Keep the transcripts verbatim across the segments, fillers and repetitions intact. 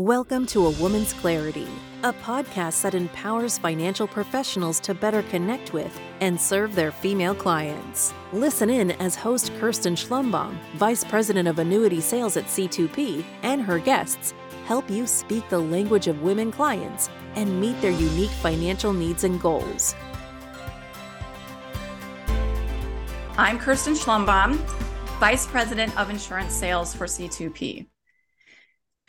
Welcome to A Woman's Clarity, a podcast that empowers financial professionals to better connect with and serve their female clients. Listen in as host Kirsten Schlumbohm, Vice President of Annuity Sales at C two P, and her guests help you speak the language of women clients and meet their unique financial needs and goals. I'm Kirsten Schlumbohm, Vice President of Insurance Sales for C two P.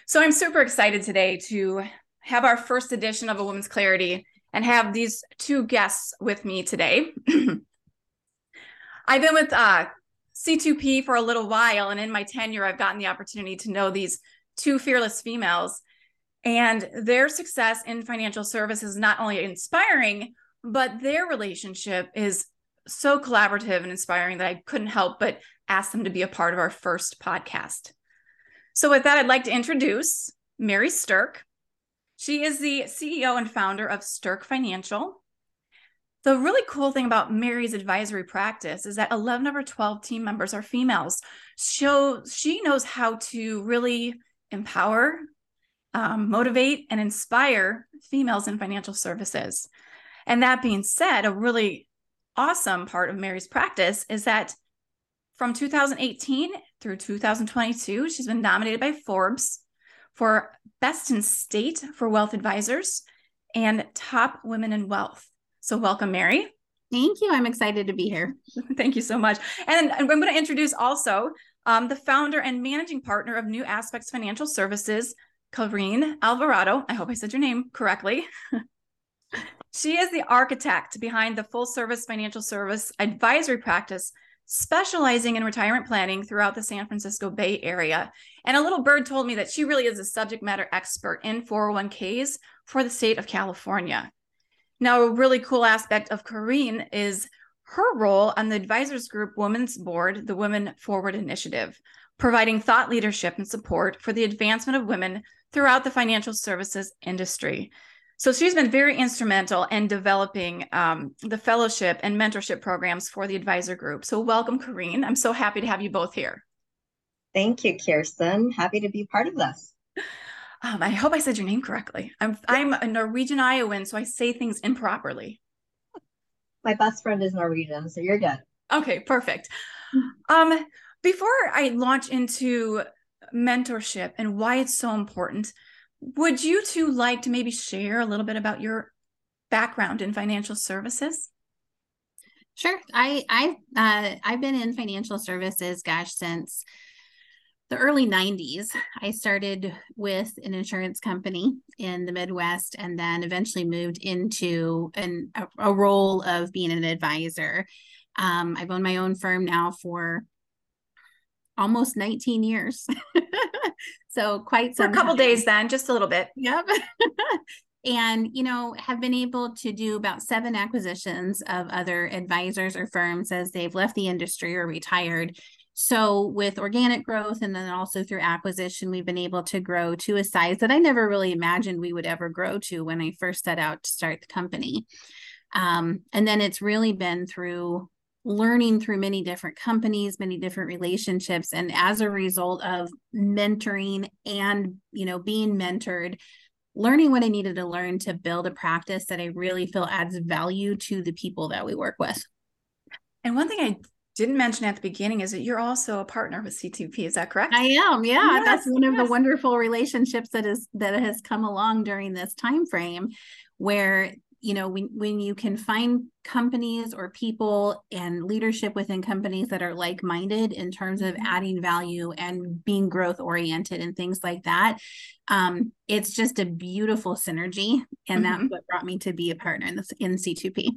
So I'm super excited today to have our first edition of A Woman's Clarity and have these two guests with me today. I've been with uh, C two P for a little while, and in my tenure, I've gotten the opportunity to know these two fearless females, and their success in financial services is not only inspiring, but their relationship is so collaborative and inspiring that I couldn't help but ask them to be a part of our first podcast. So with that, I'd like to introduce Mary Sterk. She is the C E O and founder of Sterk Financial. The really cool thing about Mary's advisory practice is that eleven of her twelve team members are females. So she knows how to really empower, um, motivate, and inspire females in financial services. And that being said, a really awesome part of Mary's practice is that from two thousand eighteen through two thousand twenty-two, she's been nominated by Forbes for Best in State for Wealth Advisors and Top Women in Wealth. So welcome, Mary. Thank you. I'm excited to be here. Thank you so much. And I'm going to introduce also um, the founder and managing partner of New Aspects Financial Services, Karin Alvarado. I hope I said your name correctly. She is the architect behind the full-service financial service advisory practice, specializing in retirement planning throughout the San Francisco Bay Area. And a little bird told me that she really is a subject matter expert in four oh one k's for the state of California. Now, a really cool aspect of Karin is her role on the Advisors Group Women's Board, the Women Forward Initiative, providing thought leadership and support for the advancement of women throughout the financial services industry. So she's been very instrumental in developing um, the fellowship and mentorship programs for the advisor group. So welcome, Karin. I'm so happy to have you both here. Thank you, Kirsten. Happy to be part of this. Um, I hope I said your name correctly. I'm I'm a Norwegian Iowan, so I say things improperly. My best friend is Norwegian, so you're good. Okay, perfect. Um, before I launch into mentorship and why it's so important, would you two like to maybe share a little bit about your background in financial services? Sure. I, I, uh, I've been in financial services, gosh, since the early nineties. I started with an insurance company in the Midwest and then eventually moved into an, a, a role of being an advisor. Um, I've owned my own firm now for almost nineteen years. So quite some For a couple time. days then, just a little bit. Yep. And, you know, have been able to do about seven acquisitions of other advisors or firms as they've left the industry or retired. So with organic growth and then also through acquisition, we've been able to grow to a size that I never really imagined we would ever grow to when I first set out to start the company. Um, and then it's really been through learning through many different companies, many different relationships, and as a result of mentoring and, you know, being mentored, learning what I needed to learn to build a practice that I really feel adds value to the people that we work with. And one thing I didn't mention at the beginning is that you're also a partner with C two P. Is that correct? I am. Yeah. Yes, that's one yes. of the wonderful relationships that is, that has come along during this time frame where, you know, when, when you can find companies or people and leadership within companies that are like-minded in terms of adding value and being growth-oriented and things like that, um, it's just a beautiful synergy. And mm-hmm. that's what brought me to be a partner in, this, in C two P.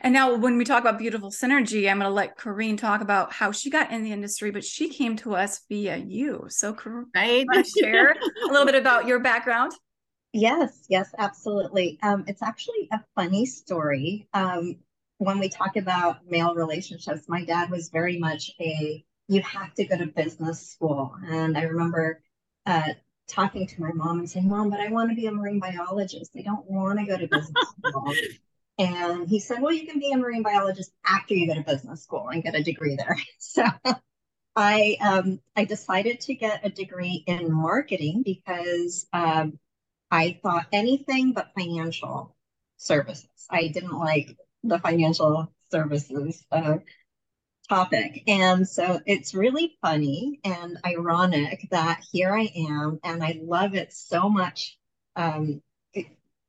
And now when we talk about beautiful synergy, I'm going to let Karin talk about how she got in the industry, but she came to us via you. So Karin, right. want to share a little bit about your background? Yes, yes, absolutely. Um, it's actually a funny story. Um, when we talk about male relationships, my dad was very much a, you have to go to business school. And I remember uh, talking to my mom and saying, Mom, but I want to be a marine biologist. I don't want to go to business school. And he said, well, you can be a marine biologist after you go to business school and get a degree there. So I um, I decided to get a degree in marketing because um, I thought anything but financial services. I didn't like the financial services uh, topic. And so it's really funny and ironic that here I am, and I love it so much um,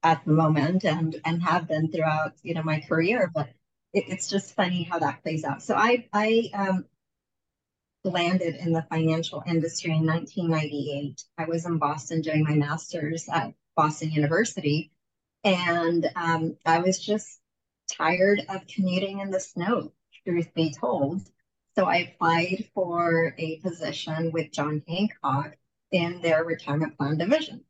at the moment, and and have been throughout, you know, my career. But it, it's just funny how that plays out. So I I um, landed in the financial industry in nineteen ninety-eight. I was in Boston doing my master's at Boston University, and um, I was just tired of commuting in the snow, truth be told. So I applied for a position with John Hancock in their retirement plan division.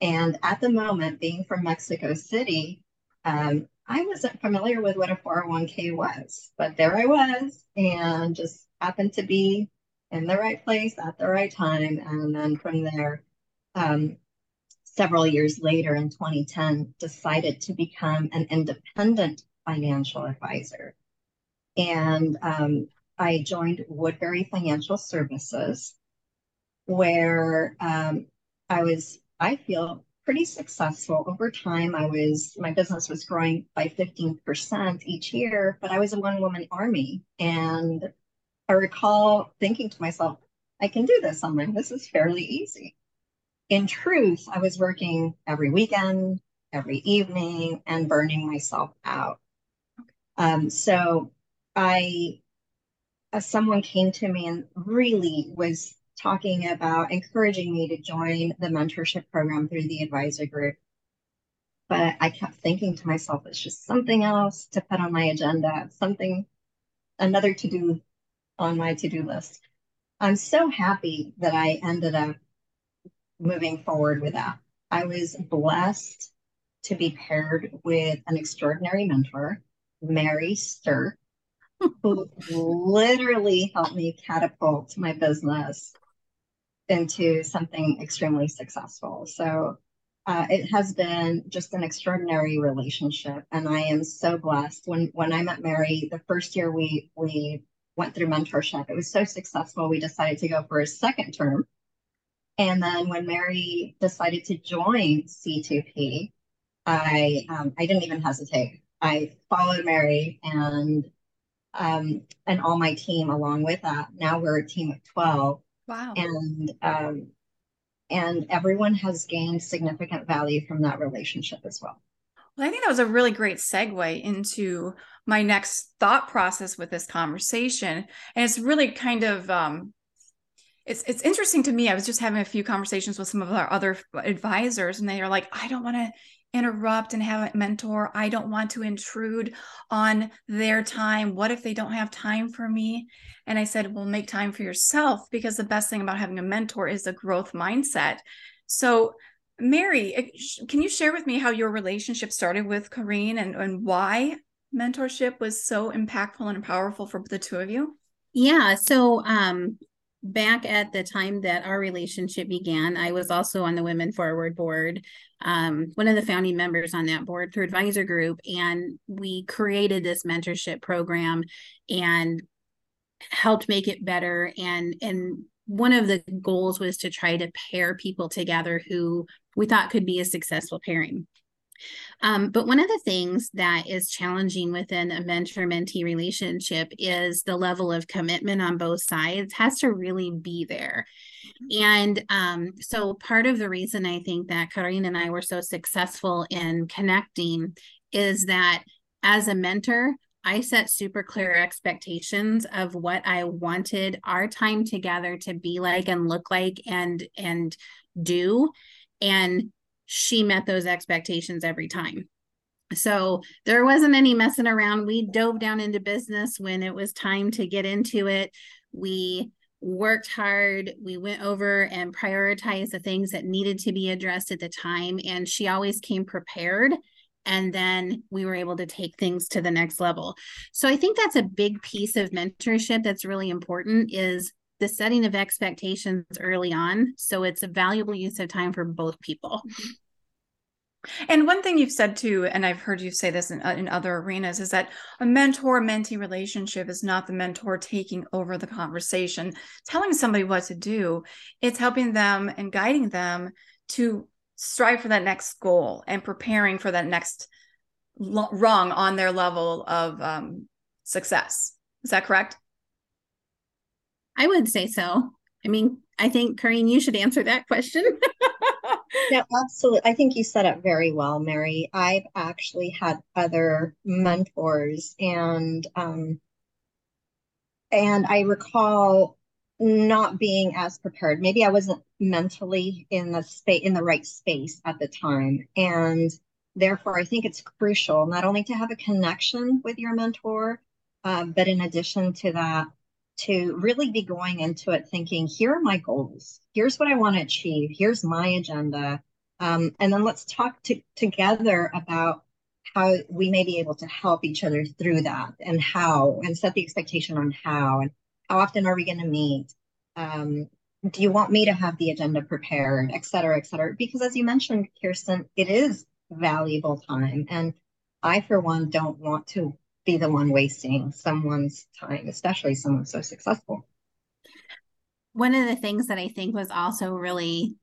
And at the moment, being from Mexico City, um, I wasn't familiar with what a four oh one K was, but there I was, and just happened to be in the right place at the right time. And then from there, um, several years later in twenty ten, decided to become an independent financial advisor. And um, I joined Woodbury Financial Services, where um, I was, I feel, pretty successful. Over time, I was, my business was growing by fifteen percent each year, but I was a one-woman army. And I recall thinking to myself, I can do this on my own. This is fairly easy. In truth, I was working every weekend, every evening, and burning myself out. Um, so I, uh, someone came to me and really was talking about encouraging me to join the mentorship program through the Advisor Group. But I kept thinking to myself, it's just something else to put on my agenda, something, another to-do on my to-do list. I'm so happy that I ended up moving forward with that. I was blessed to be paired with an extraordinary mentor, Mary Sterk, who literally helped me catapult my business into something extremely successful. So uh, it has been just an extraordinary relationship, and I am so blessed. When when I met Mary, the first year we we went through mentorship, it was so successful, we decided to go for a second term. And then when Mary decided to join C two P, I um, I didn't even hesitate. I followed Mary and um, and all my team along with that. Now we're a team of twelve. Wow. And um, and everyone has gained significant value from that relationship as well. Well, I think that was a really great segue into my next thought process with this conversation. And it's really kind of, um, it's it's interesting to me. I was just having a few conversations with some of our other advisors, and they are like, I don't want to interrupt and have a mentor. I don't want to intrude on their time. What if they don't have time for me? And I said, well, make time for yourself, because the best thing about having a mentor is the growth mindset. So Mary, can you share with me how your relationship started with Karin, and, and why mentorship was so impactful and powerful for the two of you? Yeah. So um, back at the time that our relationship began, I was also on the Women Forward board, um, one of the founding members on that board through Advisor Group. And we created this mentorship program and helped make it better. And, and one of the goals was to try to pair people together who we thought could be a successful pairing. Um, but one of the things that is challenging within a mentor-mentee relationship is the level of commitment on both sides has to really be there. And um, so part of the reason I think that Karin and I were so successful in connecting is that as a mentor, I set super clear expectations of what I wanted our time together to be like and look like and and do. And she met those expectations every time. So there wasn't any messing around. We dove down into business when it was time to get into it. We worked hard. We went over and prioritized the things that needed to be addressed at the time. And she always came prepared. And then we were able to take things to the next level. So I think that's a big piece of mentorship that's really important, is the setting of expectations early on. So it's a valuable use of time for both people. And one thing you've said too, and I've heard you say this in, in other arenas, is that a mentor-mentee relationship is not the mentor taking over the conversation, telling somebody what to do. It's helping them and guiding them to strive for that next goal and preparing for that next lo- rung on their level of um, success. Is that correct? I would say so. I mean, I think, Karin, you should answer that question. Yeah, absolutely. I think you said it very well, Mary. I've actually had other mentors, and um, and I recall not being as prepared. Maybe I wasn't mentally in the space, in the right space at the time, and therefore, I think it's crucial not only to have a connection with your mentor, uh, but in addition to that, to really be going into it thinking, here are my goals, here's what I want to achieve, here's my agenda, um, and then let's talk to, together about how we may be able to help each other through that, and how, and set the expectation on how, and how often are we going to meet, um, do you want me to have the agenda prepared, et cetera, et cetera, because as you mentioned, Kirsten, it is valuable time, and I, for one, don't want to be the one wasting someone's time, especially someone so successful. One of the things that I think was also really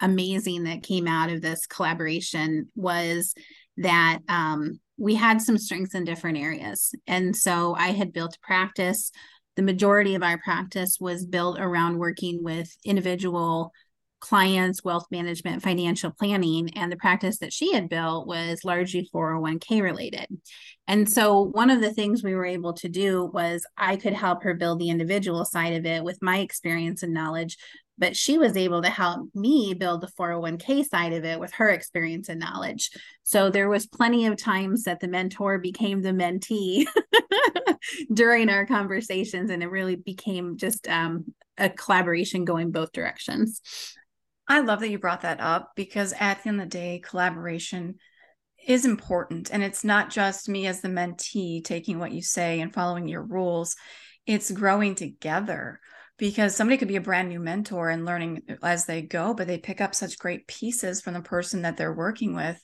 amazing that came out of this collaboration was that um, we had some strengths in different areas. And so I had built practice. The majority of our practice was built around working with individual clients, wealth management, financial planning, and the practice that she had built was largely four oh one k related. And so one of the things we were able to do was I could help her build the individual side of it with my experience and knowledge, but she was able to help me build the four oh one k side of it with her experience and knowledge. So there was plenty of times that the mentor became the mentee during our conversations, and it really became just um, a collaboration going both directions. I love that you brought that up, because at the end of the day, collaboration is important. And it's not just me as the mentee taking what you say and following your rules. It's growing together, because somebody could be a brand new mentor and learning as they go, but they pick up such great pieces from the person that they're working with.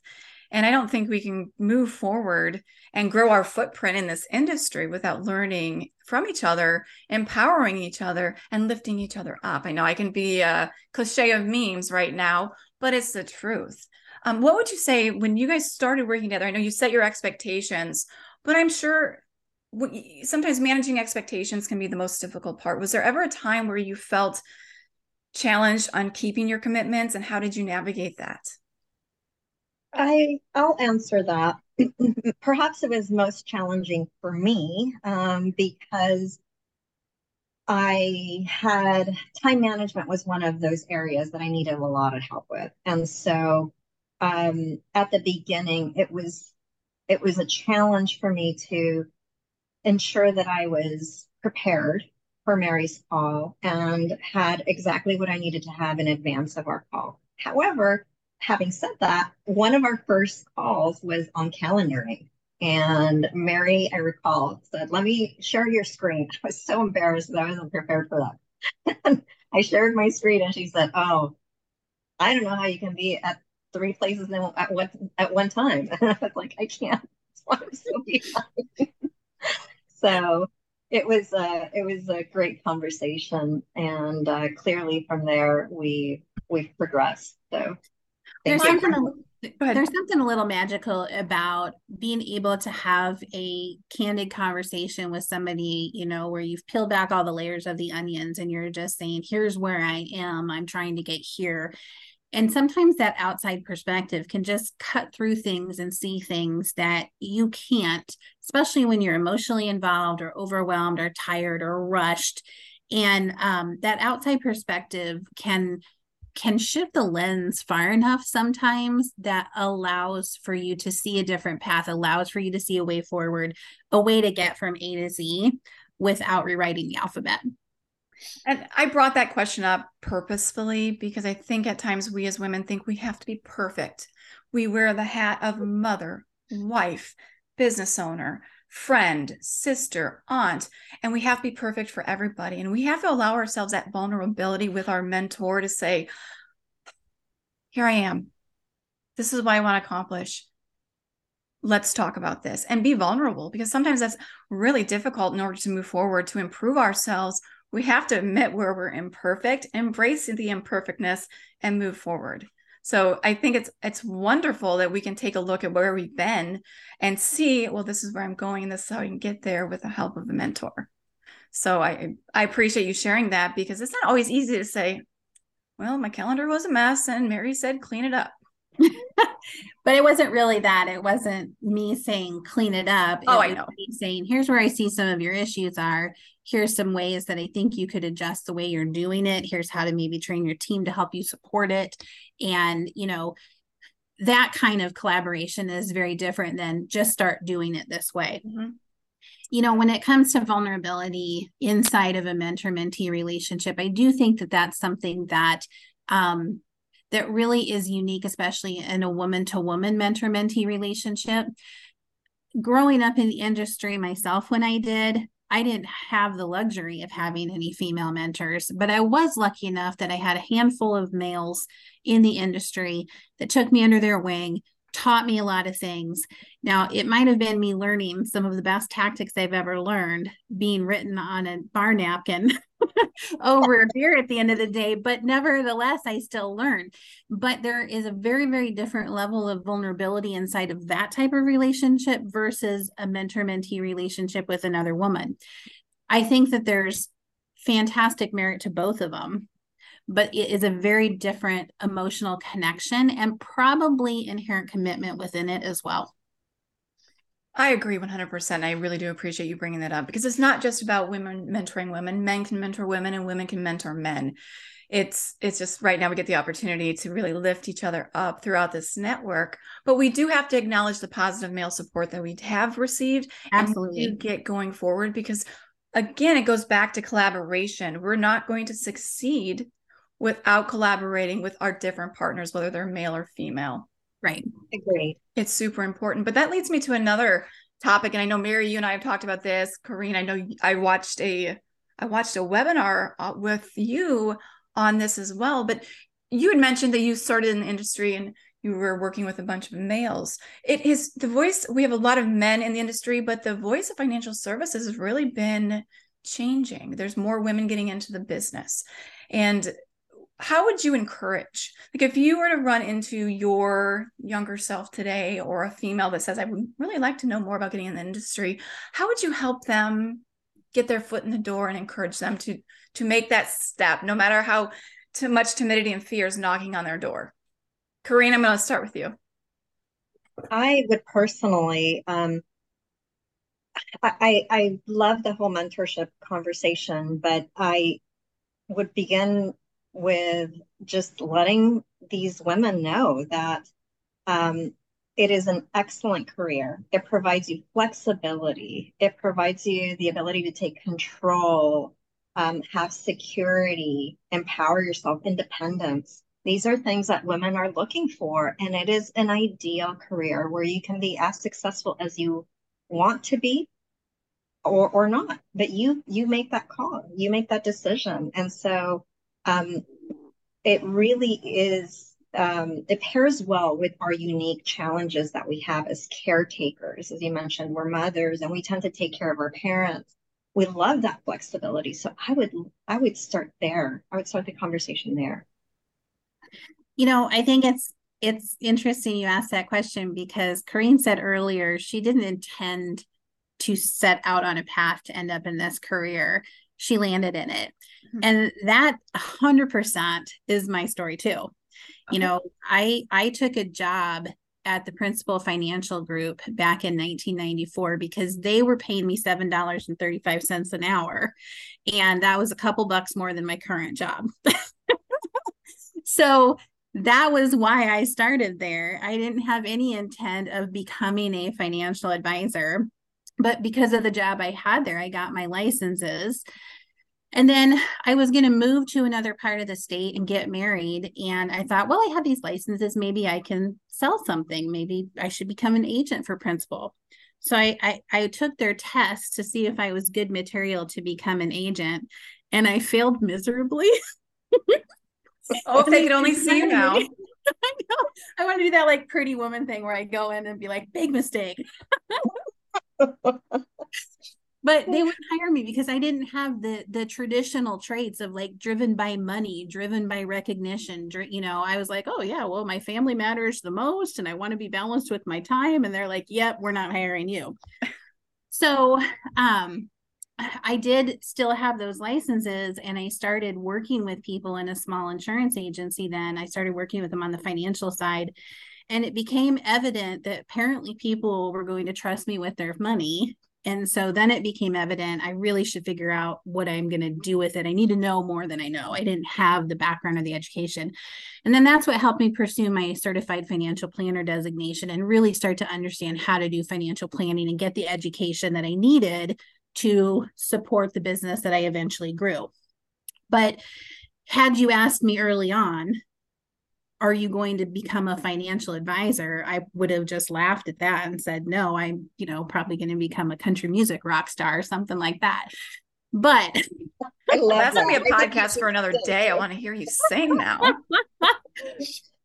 And I don't think we can move forward and grow our footprint in this industry without learning from each other, empowering each other, and lifting each other up. I know I can be a cliche of memes right now, but it's the truth. Um, what would you say when you guys started working together? I know you set your expectations, but I'm sure sometimes managing expectations can be the most difficult part. Was there ever a time where you felt challenged on keeping your commitments, and how did you navigate that? I, I'll answer that. Perhaps it was most challenging for me um, because I had, time management was one of those areas that I needed a lot of help with. And so um, at the beginning, it was, it was a challenge for me to ensure that I was prepared for Mary's call and had exactly what I needed to have in advance of our call. However, having said that, one of our first calls was on calendaring. And Mary, I recall, said, let me share your screen. I was so embarrassed that I wasn't prepared for that. And I shared my screen, and she said, oh, I don't know how you can be at three places at one, at one time. And I was like, I can't. I'm so behind. So it was, a, it was a great conversation. And uh, clearly from there, we, we've progressed. So. There's something, there's something a little magical about being able to have a candid conversation with somebody, you know, where you've peeled back all the layers of the onions and you're just saying, here's where I am. I'm trying to get here. And sometimes that outside perspective can just cut through things and see things that you can't, especially when you're emotionally involved or overwhelmed or tired or rushed. And um, that outside perspective can can shift the lens far enough sometimes that allows for you to see a different path, allows for you to see a way forward, a way to get from A to Z without rewriting the alphabet. And I brought that question up purposefully because I think at times we as women think we have to be perfect. We wear the hat of mother, wife, business owner, friend, sister, aunt, and we have to be perfect for everybody. And we have to allow ourselves that vulnerability with our mentor to say, here I am. This is what I want to accomplish. Let's talk about this, and be vulnerable, because sometimes that's really difficult in order to move forward, to improve ourselves. We have to admit where we're imperfect, embrace the imperfectness, and move forward. So I think it's it's wonderful that we can take a look at where we've been and see, well, this is where I'm going, and this is how I can get there with the help of a mentor. So I I appreciate you sharing that, because it's not always easy to say, well, my calendar was a mess and Mary said, clean it up. But it wasn't really that. It wasn't me saying, clean it up. It oh, I know. Me saying, here's where I see some of your issues are. Here's some ways that I think you could adjust the way you're doing it. Here's how to maybe train your team to help you support it. And, you know, that kind of collaboration is very different than just start doing it this way. Mm-hmm. You know, when it comes to vulnerability inside of a mentor-mentee relationship, I do think that that's something that, um, that really is unique, especially in a woman-to-woman mentor-mentee relationship. Growing up in the industry myself, when I did, I didn't have the luxury of having any female mentors, but I was lucky enough that I had a handful of males in the industry that took me under their wing, taught me a lot of things. Now, it might have been me learning some of the best tactics I've ever learned being written on a bar napkin over a beer at the end of the day, but nevertheless, I still learned. But there is a very, very different level of vulnerability inside of that type of relationship versus a mentor-mentee relationship with another woman. I think that there's fantastic merit to both of them, but it is a very different emotional connection and probably inherent commitment within it as well. I agree one hundred percent. I really do appreciate you bringing that up, because it's not just about women mentoring women. Men can mentor women and women can mentor men. It's it's just right now we get the opportunity to really lift each other up throughout this network, but we do have to acknowledge the positive male support that we have received. Absolutely. And we get going forward, because again, it goes back to collaboration. We're not going to succeed without collaborating with our different partners, whether they're male or female. Right. Agreed. It's super important. But that leads me to another topic. And I know, Mary, you and I have talked about this. Karin, I know I watched a, I watched a webinar with you on this as well, but you had mentioned that you started in the industry and you were working with a bunch of males. It is the voice. We have a lot of men in the industry, but the voice of financial services has really been changing. There's more women getting into the business. And how would you encourage, like if you were to run into your younger self today, or a female that says, I would really like to know more about getting in the industry, how would you help them get their foot in the door and encourage them to, to make that step, no matter how too much timidity and fear is knocking on their door? Karin, I'm going to start with you. I would personally, um, I, I love the whole mentorship conversation, but I would begin with just letting these women know that um, it is an excellent career. It provides you flexibility. It provides you the ability to take control, um, have security, empower yourself, independence. These are things that women are looking for, and it is an ideal career where you can be as successful as you want to be or, or not, but you, you make that call, you make that decision. And so Um, it really is, um, it pairs well with our unique challenges that we have as caretakers. As you mentioned, we're mothers and we tend to take care of our parents. We love that flexibility. So I would, I would start there. I would start the conversation there. You know, I think it's, it's interesting you asked that question, because Karin said earlier, she didn't intend to set out on a path to end up in this career. She landed in it. Mm-hmm. And that one hundred percent is my story too. Okay. You know, I, I took a job at the Principal Financial Group back in nineteen ninety-four because they were paying me seven dollars and thirty-five cents an hour. And that was a couple bucks more than my current job. So that was why I started there. I didn't have any intent of becoming a financial advisor, but because of the job I had there, I got my licenses. And then I was going to move to another part of the state and get married. And I thought, well, I have these licenses. Maybe I can sell something. Maybe I should become an agent for Principal. So I, I, I took their test to see if I was good material to become an agent. And I failed miserably. Oh, if they could only see you now. I know. I want to do that like Pretty Woman thing where I go in and be like, big mistake. But they wouldn't hire me because I didn't have the the traditional traits of like driven by money, driven by recognition. Dr- you know, I was like, oh yeah, well, my family matters the most and I want to be balanced with my time. And they're like, yep, we're not hiring you. So um, I did still have those licenses, and I started working with people in a small insurance agency. Then I started working with them on the financial side. And it became evident that apparently people were going to trust me with their money. And so then it became evident I really should figure out what I'm going to do with it. I need to know more than I know. I didn't have the background or the education. And then that's what helped me pursue my certified financial planner designation and really start to understand how to do financial planning and get the education that I needed to support the business that I eventually grew. But had you asked me early on, are you going to become a financial advisor? I would have just laughed at that and said, no, I'm, you know, probably going to become a country music rock star or something like that. But that's going to be a podcast for another day. I want to hear you sing now.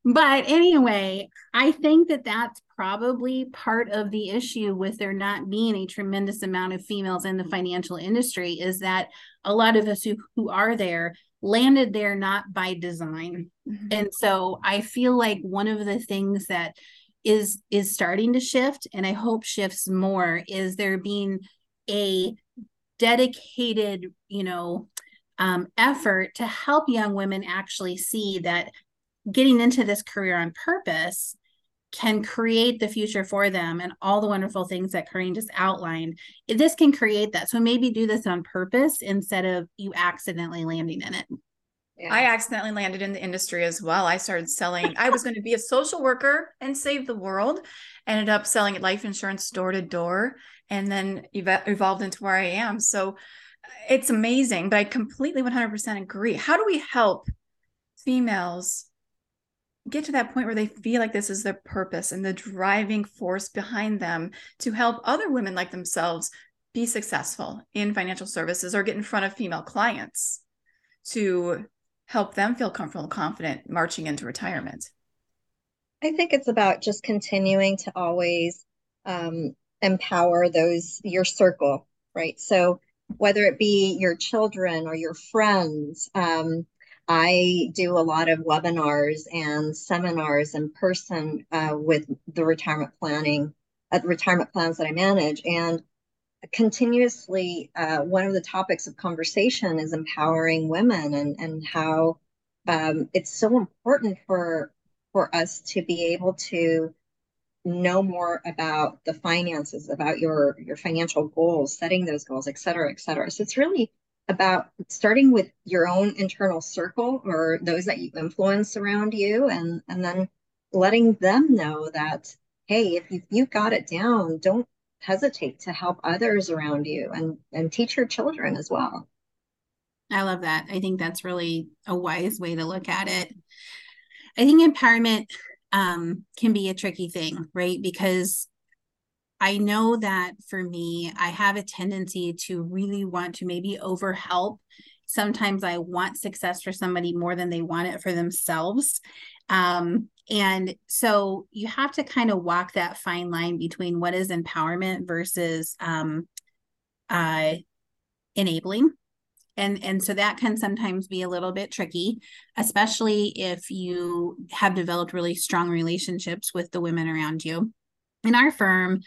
But anyway, I think that that's probably part of the issue with there not being a tremendous amount of females in the financial industry, is that a lot of us who, who are there landed there not by design. Mm-hmm. And so I feel like one of the things that is is starting to shift, and I hope shifts more, is there being a dedicated, you know, um, effort to help young women actually see that getting into this career on purpose can create the future for them and all the wonderful things that Karin just outlined. This can create that. So maybe do this on purpose instead of you accidentally landing in it. Yeah. I accidentally landed in the industry as well. I started selling. I was going to be a social worker and save the world. Ended up selling life insurance door to door, and then ev- evolved into where I am. So it's amazing, but I completely one hundred percent agree. How do we help females get to that point where they feel like this is their purpose and the driving force behind them to help other women like themselves be successful in financial services or get in front of female clients to help them feel comfortable and confident marching into retirement? I think it's about just continuing to always um, empower those, your circle, right? So whether it be your children or your friends, um, I do a lot of webinars and seminars in person uh, with the retirement planning, uh, retirement plans that I manage. And continuously, uh, one of the topics of conversation is empowering women, and, and how um, it's so important for, for us to be able to know more about the finances, about your, your financial goals, setting those goals, et cetera, et cetera. So it's really about starting with your own internal circle or those that you influence around you, and, and then letting them know that, hey, if you, you've got it down, don't hesitate to help others around you, and, and teach your children as well. I love that. I think that's really a wise way to look at it. I think empowerment um, can be a tricky thing, right? Because I know that for me, I have a tendency to really want to maybe overhelp. Sometimes I want success for somebody more than they want it for themselves. Um, and so you have to kind of walk that fine line between what is empowerment versus um, uh, enabling. And, and so that can sometimes be a little bit tricky, especially if you have developed really strong relationships with the women around you. In our firm,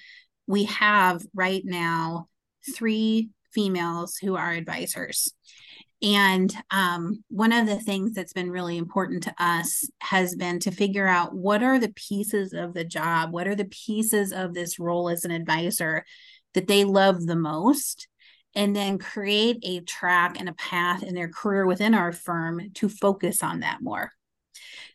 we have right now three females who are advisors. And um, one of the things that's been really important to us has been to figure out what are the pieces of the job, what are the pieces of this role as an advisor that they love the most, and then create a track and a path in their career within our firm to focus on that more.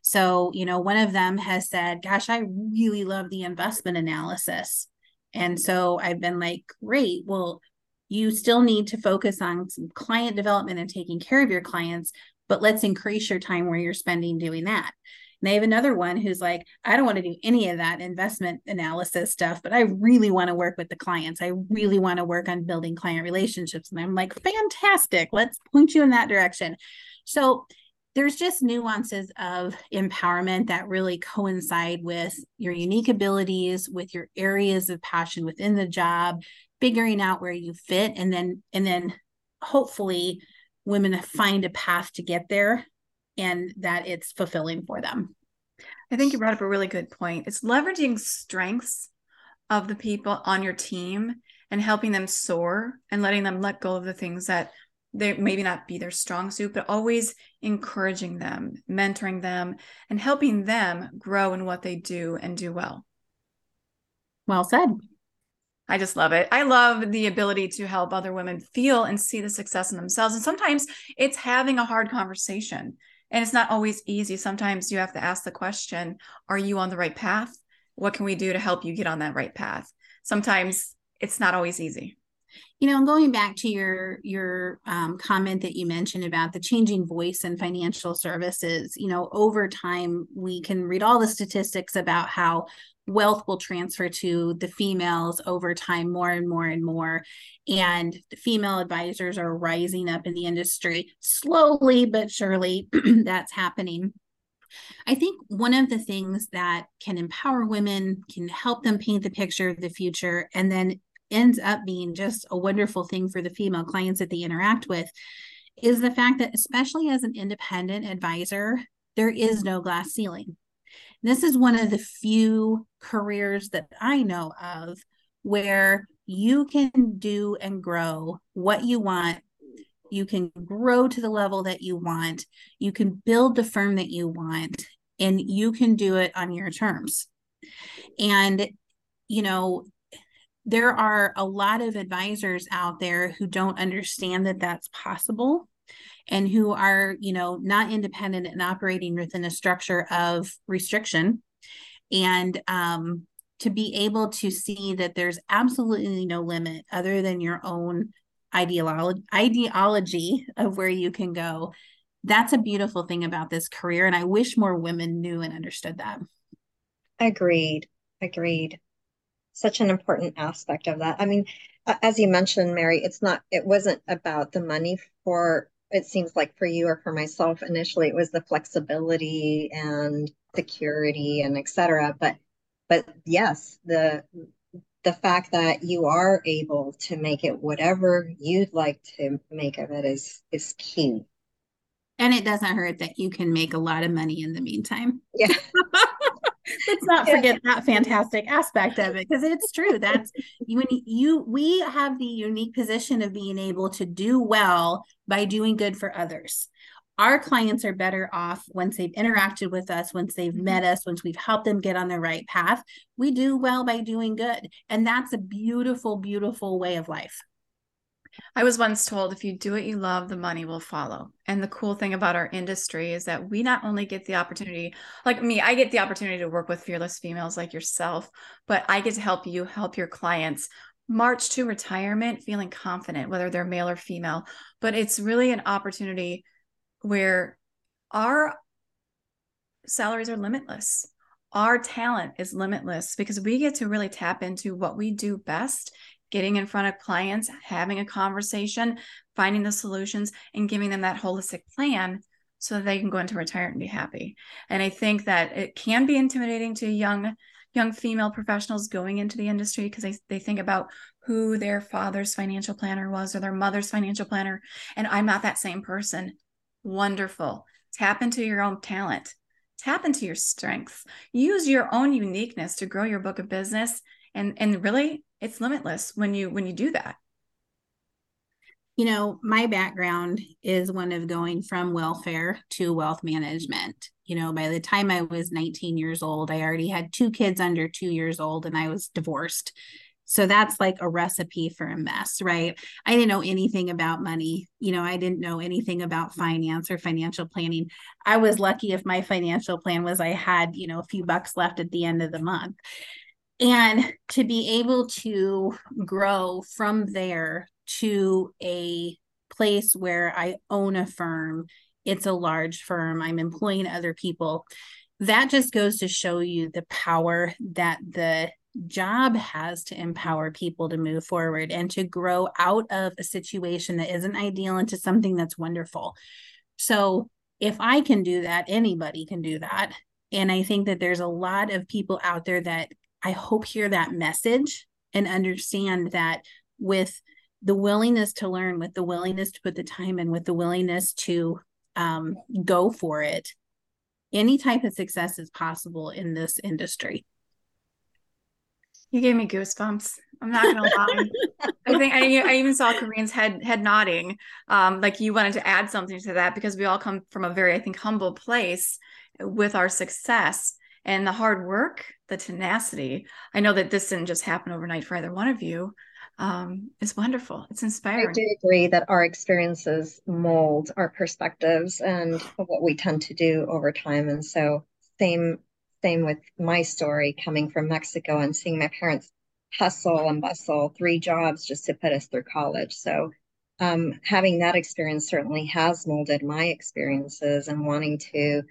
So, you know, one of them has said, gosh, I really love the investment analysis. And so I've been like, great, well, you still need to focus on some client development and taking care of your clients, but let's increase your time where you're spending doing that. And I have another one who's like, I don't want to do any of that investment analysis stuff, but I really want to work with the clients. I really want to work on building client relationships. And I'm like, fantastic. Let's point you in that direction. So there's just nuances of empowerment that really coincide with your unique abilities, with your areas of passion within the job, figuring out where you fit, and then and then hopefully women find a path to get there and that it's fulfilling for them. I think you brought up a really good point. It's leveraging strengths of the people on your team and helping them soar and letting them let go of the things that they maybe not be their strong suit, but always encouraging them, mentoring them, and helping them grow in what they do and do well. Well said. I just love it. I love the ability to help other women feel and see the success in themselves. And sometimes it's having a hard conversation, and it's not always easy. Sometimes you have to ask the question, are you on the right path? What can we do to help you get on that right path? Sometimes it's not always easy. You know, going back to your your um, comment that you mentioned about the changing voice in financial services, you know, over time, we can read all the statistics about how wealth will transfer to the females over time, more and more and more. And female advisors are rising up in the industry. Slowly but surely, that's happening. I think one of the things that can empower women, can help them paint the picture of the future, and then ends up being just a wonderful thing for the female clients that they interact with, is the fact that, especially as an independent advisor, there is no glass ceiling. This is one of the few careers that I know of where you can do and grow what you want. You can grow to the level that you want. You can build the firm that you want, and you can do it on your terms. And, you know, there are a lot of advisors out there who don't understand that that's possible, and who are, you know, not independent and operating within a structure of restriction. And um, to be able to see that there's absolutely no limit other than your own ideolo- ideology of where you can go, that's a beautiful thing about this career. And I wish more women knew and understood that. Agreed. Agreed. Such an important aspect of that. I mean, as you mentioned, Mary, it's not, it wasn't about the money for, it seems like for you or for myself initially, it was the flexibility and security and et cetera. But, but yes, the, the fact that you are able to make it whatever you'd like to make of it is, is key. And it doesn't hurt that you can make a lot of money in the meantime. Yeah. Let's not forget that fantastic aspect of it, because it's true. That's when you, we have the unique position of being able to do well by doing good for others. Our clients are better off once they've interacted with us, once they've met us, once we've helped them get on the right path. We do well by doing good. And that's a beautiful, beautiful way of life. I was once told, if you do what you love, the money will follow. And the cool thing about our industry is that we not only get the opportunity, like me, I get the opportunity to work with fearless females like yourself, but I get to help you help your clients march to retirement feeling confident, whether they're male or female. But it's really an opportunity where our salaries are limitless. Our talent is limitless, because we get to really tap into what we do best, getting in front of clients, having a conversation, finding the solutions, and giving them that holistic plan so that they can go into retirement and be happy. And I think that it can be intimidating to young, young female professionals going into the industry, because they, they think about who their father's financial planner was or their mother's financial planner. And I'm not that same person. Wonderful. Tap into your own talent. Tap into your strengths. Use your own uniqueness to grow your book of business. And, and really, it's limitless when you when you do that. You know, my background is one of going from welfare to wealth management. You know, by the time I was nineteen years old, I already had two kids under two years old, and I was divorced. So that's like a recipe for a mess, right? I didn't know anything about money. You know, I didn't know anything about finance or financial planning. I was lucky if my financial plan was I had, you know, a few bucks left at the end of the month. And to be able to grow from there to a place where I own a firm, it's a large firm, I'm employing other people, that just goes to show you the power that the job has to empower people to move forward and to grow out of a situation that isn't ideal into something that's wonderful. So if I can do that, anybody can do that. And I think that there's a lot of people out there that I hope hear that message and understand that with the willingness to learn, with the willingness to put the time in, with the willingness to um, go for it, any type of success is possible in this industry. You gave me goosebumps. I'm not going to lie. I think I, I even saw Karin's head head nodding. Um, like you wanted to add something to that, because we all come from a very, I think, humble place with our success and the hard work, the tenacity. I know that this didn't just happen overnight for either one of you. Um, it's wonderful. It's inspiring. I do agree that our experiences mold our perspectives and what we tend to do over time. And so same, same with my story, coming from Mexico and seeing my parents hustle and bustle three jobs just to put us through college. So um, having that experience certainly has molded my experiences and wanting to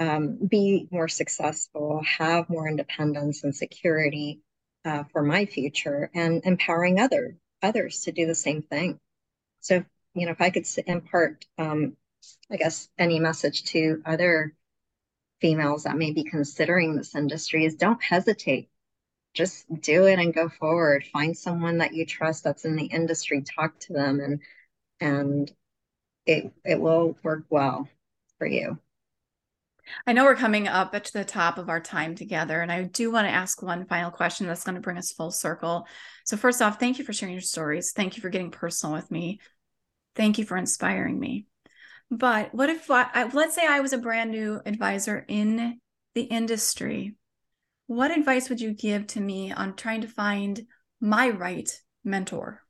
um, be more successful, have more independence and security Uh, for my future, and empowering other others to do the same thing. So, you know, if I could impart, um, I guess, any message to other females that may be considering this industry, is don't hesitate. Just do it and go forward. Find someone that you trust that's in the industry. Talk to them, and and it it will work well for you. I know we're coming up to the top of our time together, and I do want to ask one final question that's going to bring us full circle. So first off, thank you for sharing your stories. Thank you for getting personal with me. Thank you for inspiring me. But what if, I, let's say I was a brand new advisor in the industry. What advice would you give to me on trying to find my right mentor?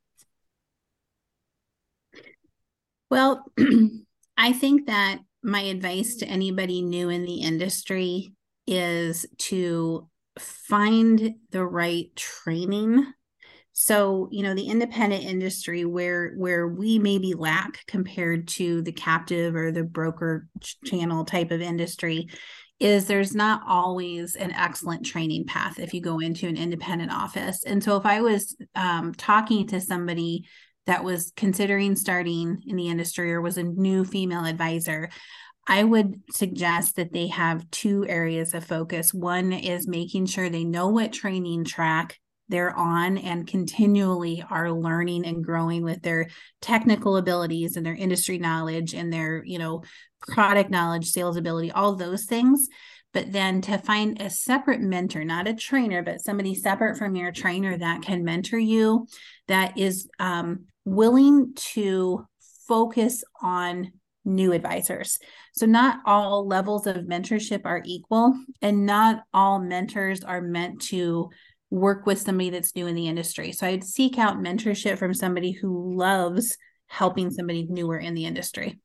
Well, I think that my advice to anybody new in the industry is to find the right training. So, you know, the independent industry where where we maybe lack compared to the captive or the broker channel type of industry is there's not always an excellent training path if you go into an independent office. And so if I was um, talking to somebody that was considering starting in the industry or was a new female advisor, I would suggest that they have two areas of focus. One is making sure they know what training track they're on and continually are learning and growing with their technical abilities and their industry knowledge and their, you know, product knowledge, sales ability, all those things. But then to find a separate mentor, not a trainer, but somebody separate from your trainer that can mentor you, that is um, willing to focus on new advisors. So not all levels of mentorship are equal, and not all mentors are meant to work with somebody that's new in the industry. So I'd seek out mentorship from somebody who loves helping somebody newer in the industry.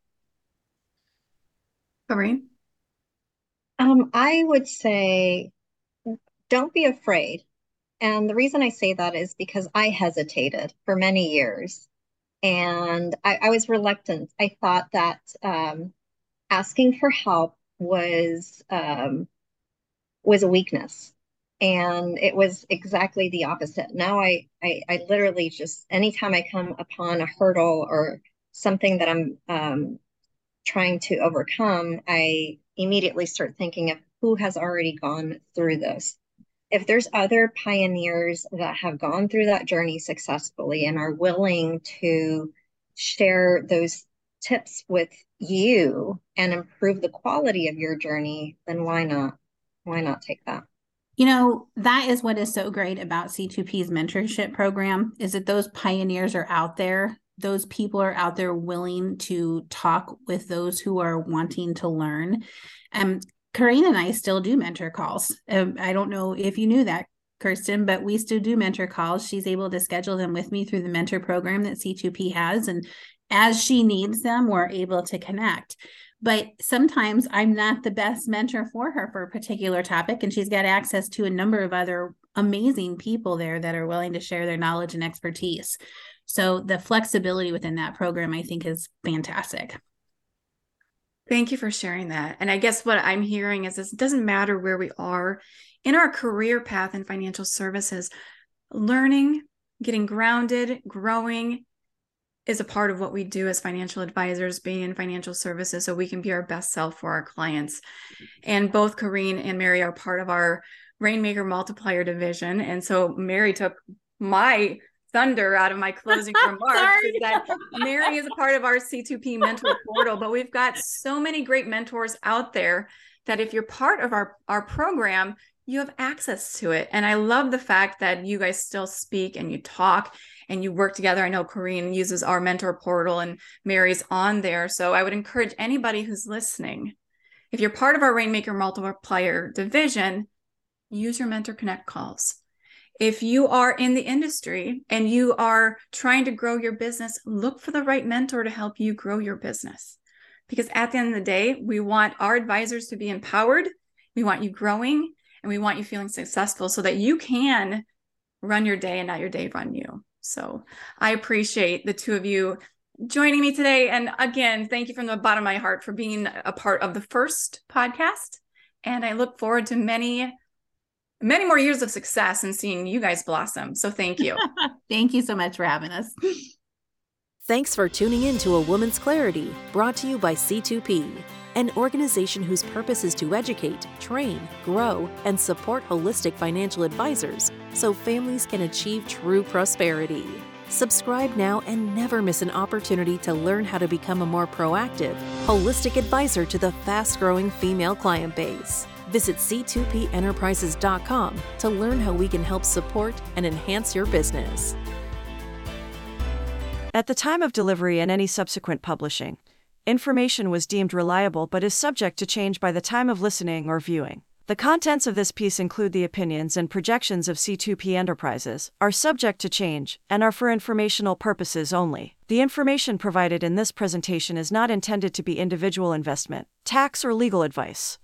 Karin? Um, I would say, don't be afraid. And the reason I say that is because I hesitated for many years, and I, I was reluctant. I thought that um, asking for help was um, was a weakness, and it was exactly the opposite. Now I, I, I literally just, anytime I come upon a hurdle or something that I'm um, trying to overcome, I immediately start thinking of who has already gone through this. If there's other pioneers that have gone through that journey successfully and are willing to share those tips with you and improve the quality of your journey, then why not? Why not take that? You know, that is what is so great about C two P's mentorship program, is that those pioneers are out there. Those people are out there willing to talk with those who are wanting to learn. Um, Karin and I still do mentor calls. Um, I don't know if you knew that, Kirsten, but we still do mentor calls. She's able to schedule them with me through the mentor program that C two P has. And as she needs them, we're able to connect. But sometimes I'm not the best mentor for her for a particular topic, and she's got access to a number of other amazing people there that are willing to share their knowledge and expertise. So the flexibility within that program, I think, is fantastic. Thank you for sharing that. And I guess what I'm hearing is this: it doesn't matter where we are in our career path in financial services, learning, getting grounded, growing is a part of what we do as financial advisors, being in financial services, so we can be our best self for our clients. And both Karin and Mary are part of our Rainmaker Multiplier division. And so Mary took my thunder out of my closing remarks is that Mary is a part of our C two P mentor portal, but we've got so many great mentors out there that if you're part of our, our program, you have access to it. And I love the fact that you guys still speak and you talk and you work together. I know Karin uses our mentor portal and Mary's on there. So I would encourage anybody who's listening, if you're part of our Rainmaker Multiplier division, use your Mentor Connect calls. If you are in the industry and you are trying to grow your business, look for the right mentor to help you grow your business. Because at the end of the day, we want our advisors to be empowered. We want you growing and we want you feeling successful so that you can run your day and not your day run you. So I appreciate the two of you joining me today. And again, thank you from the bottom of my heart for being a part of the first podcast. And I look forward to many many more years of success and seeing you guys blossom. So thank you. Thank you so much for having us. Thanks for tuning in to A Woman's Clarity, brought to you by C two P, an organization whose purpose is to educate, train, grow, and support holistic financial advisors so families can achieve true prosperity. Subscribe now and never miss an opportunity to learn how to become a more proactive, holistic advisor to the fast-growing female client base. Visit C two P enterprises dot com to learn how we can help support and enhance your business. At the time of delivery and any subsequent publishing, information was deemed reliable but is subject to change by the time of listening or viewing. The contents of this piece include the opinions and projections of C two P Enterprises, are subject to change, and are for informational purposes only. The information provided in this presentation is not intended to be individual investment, tax, or legal advice.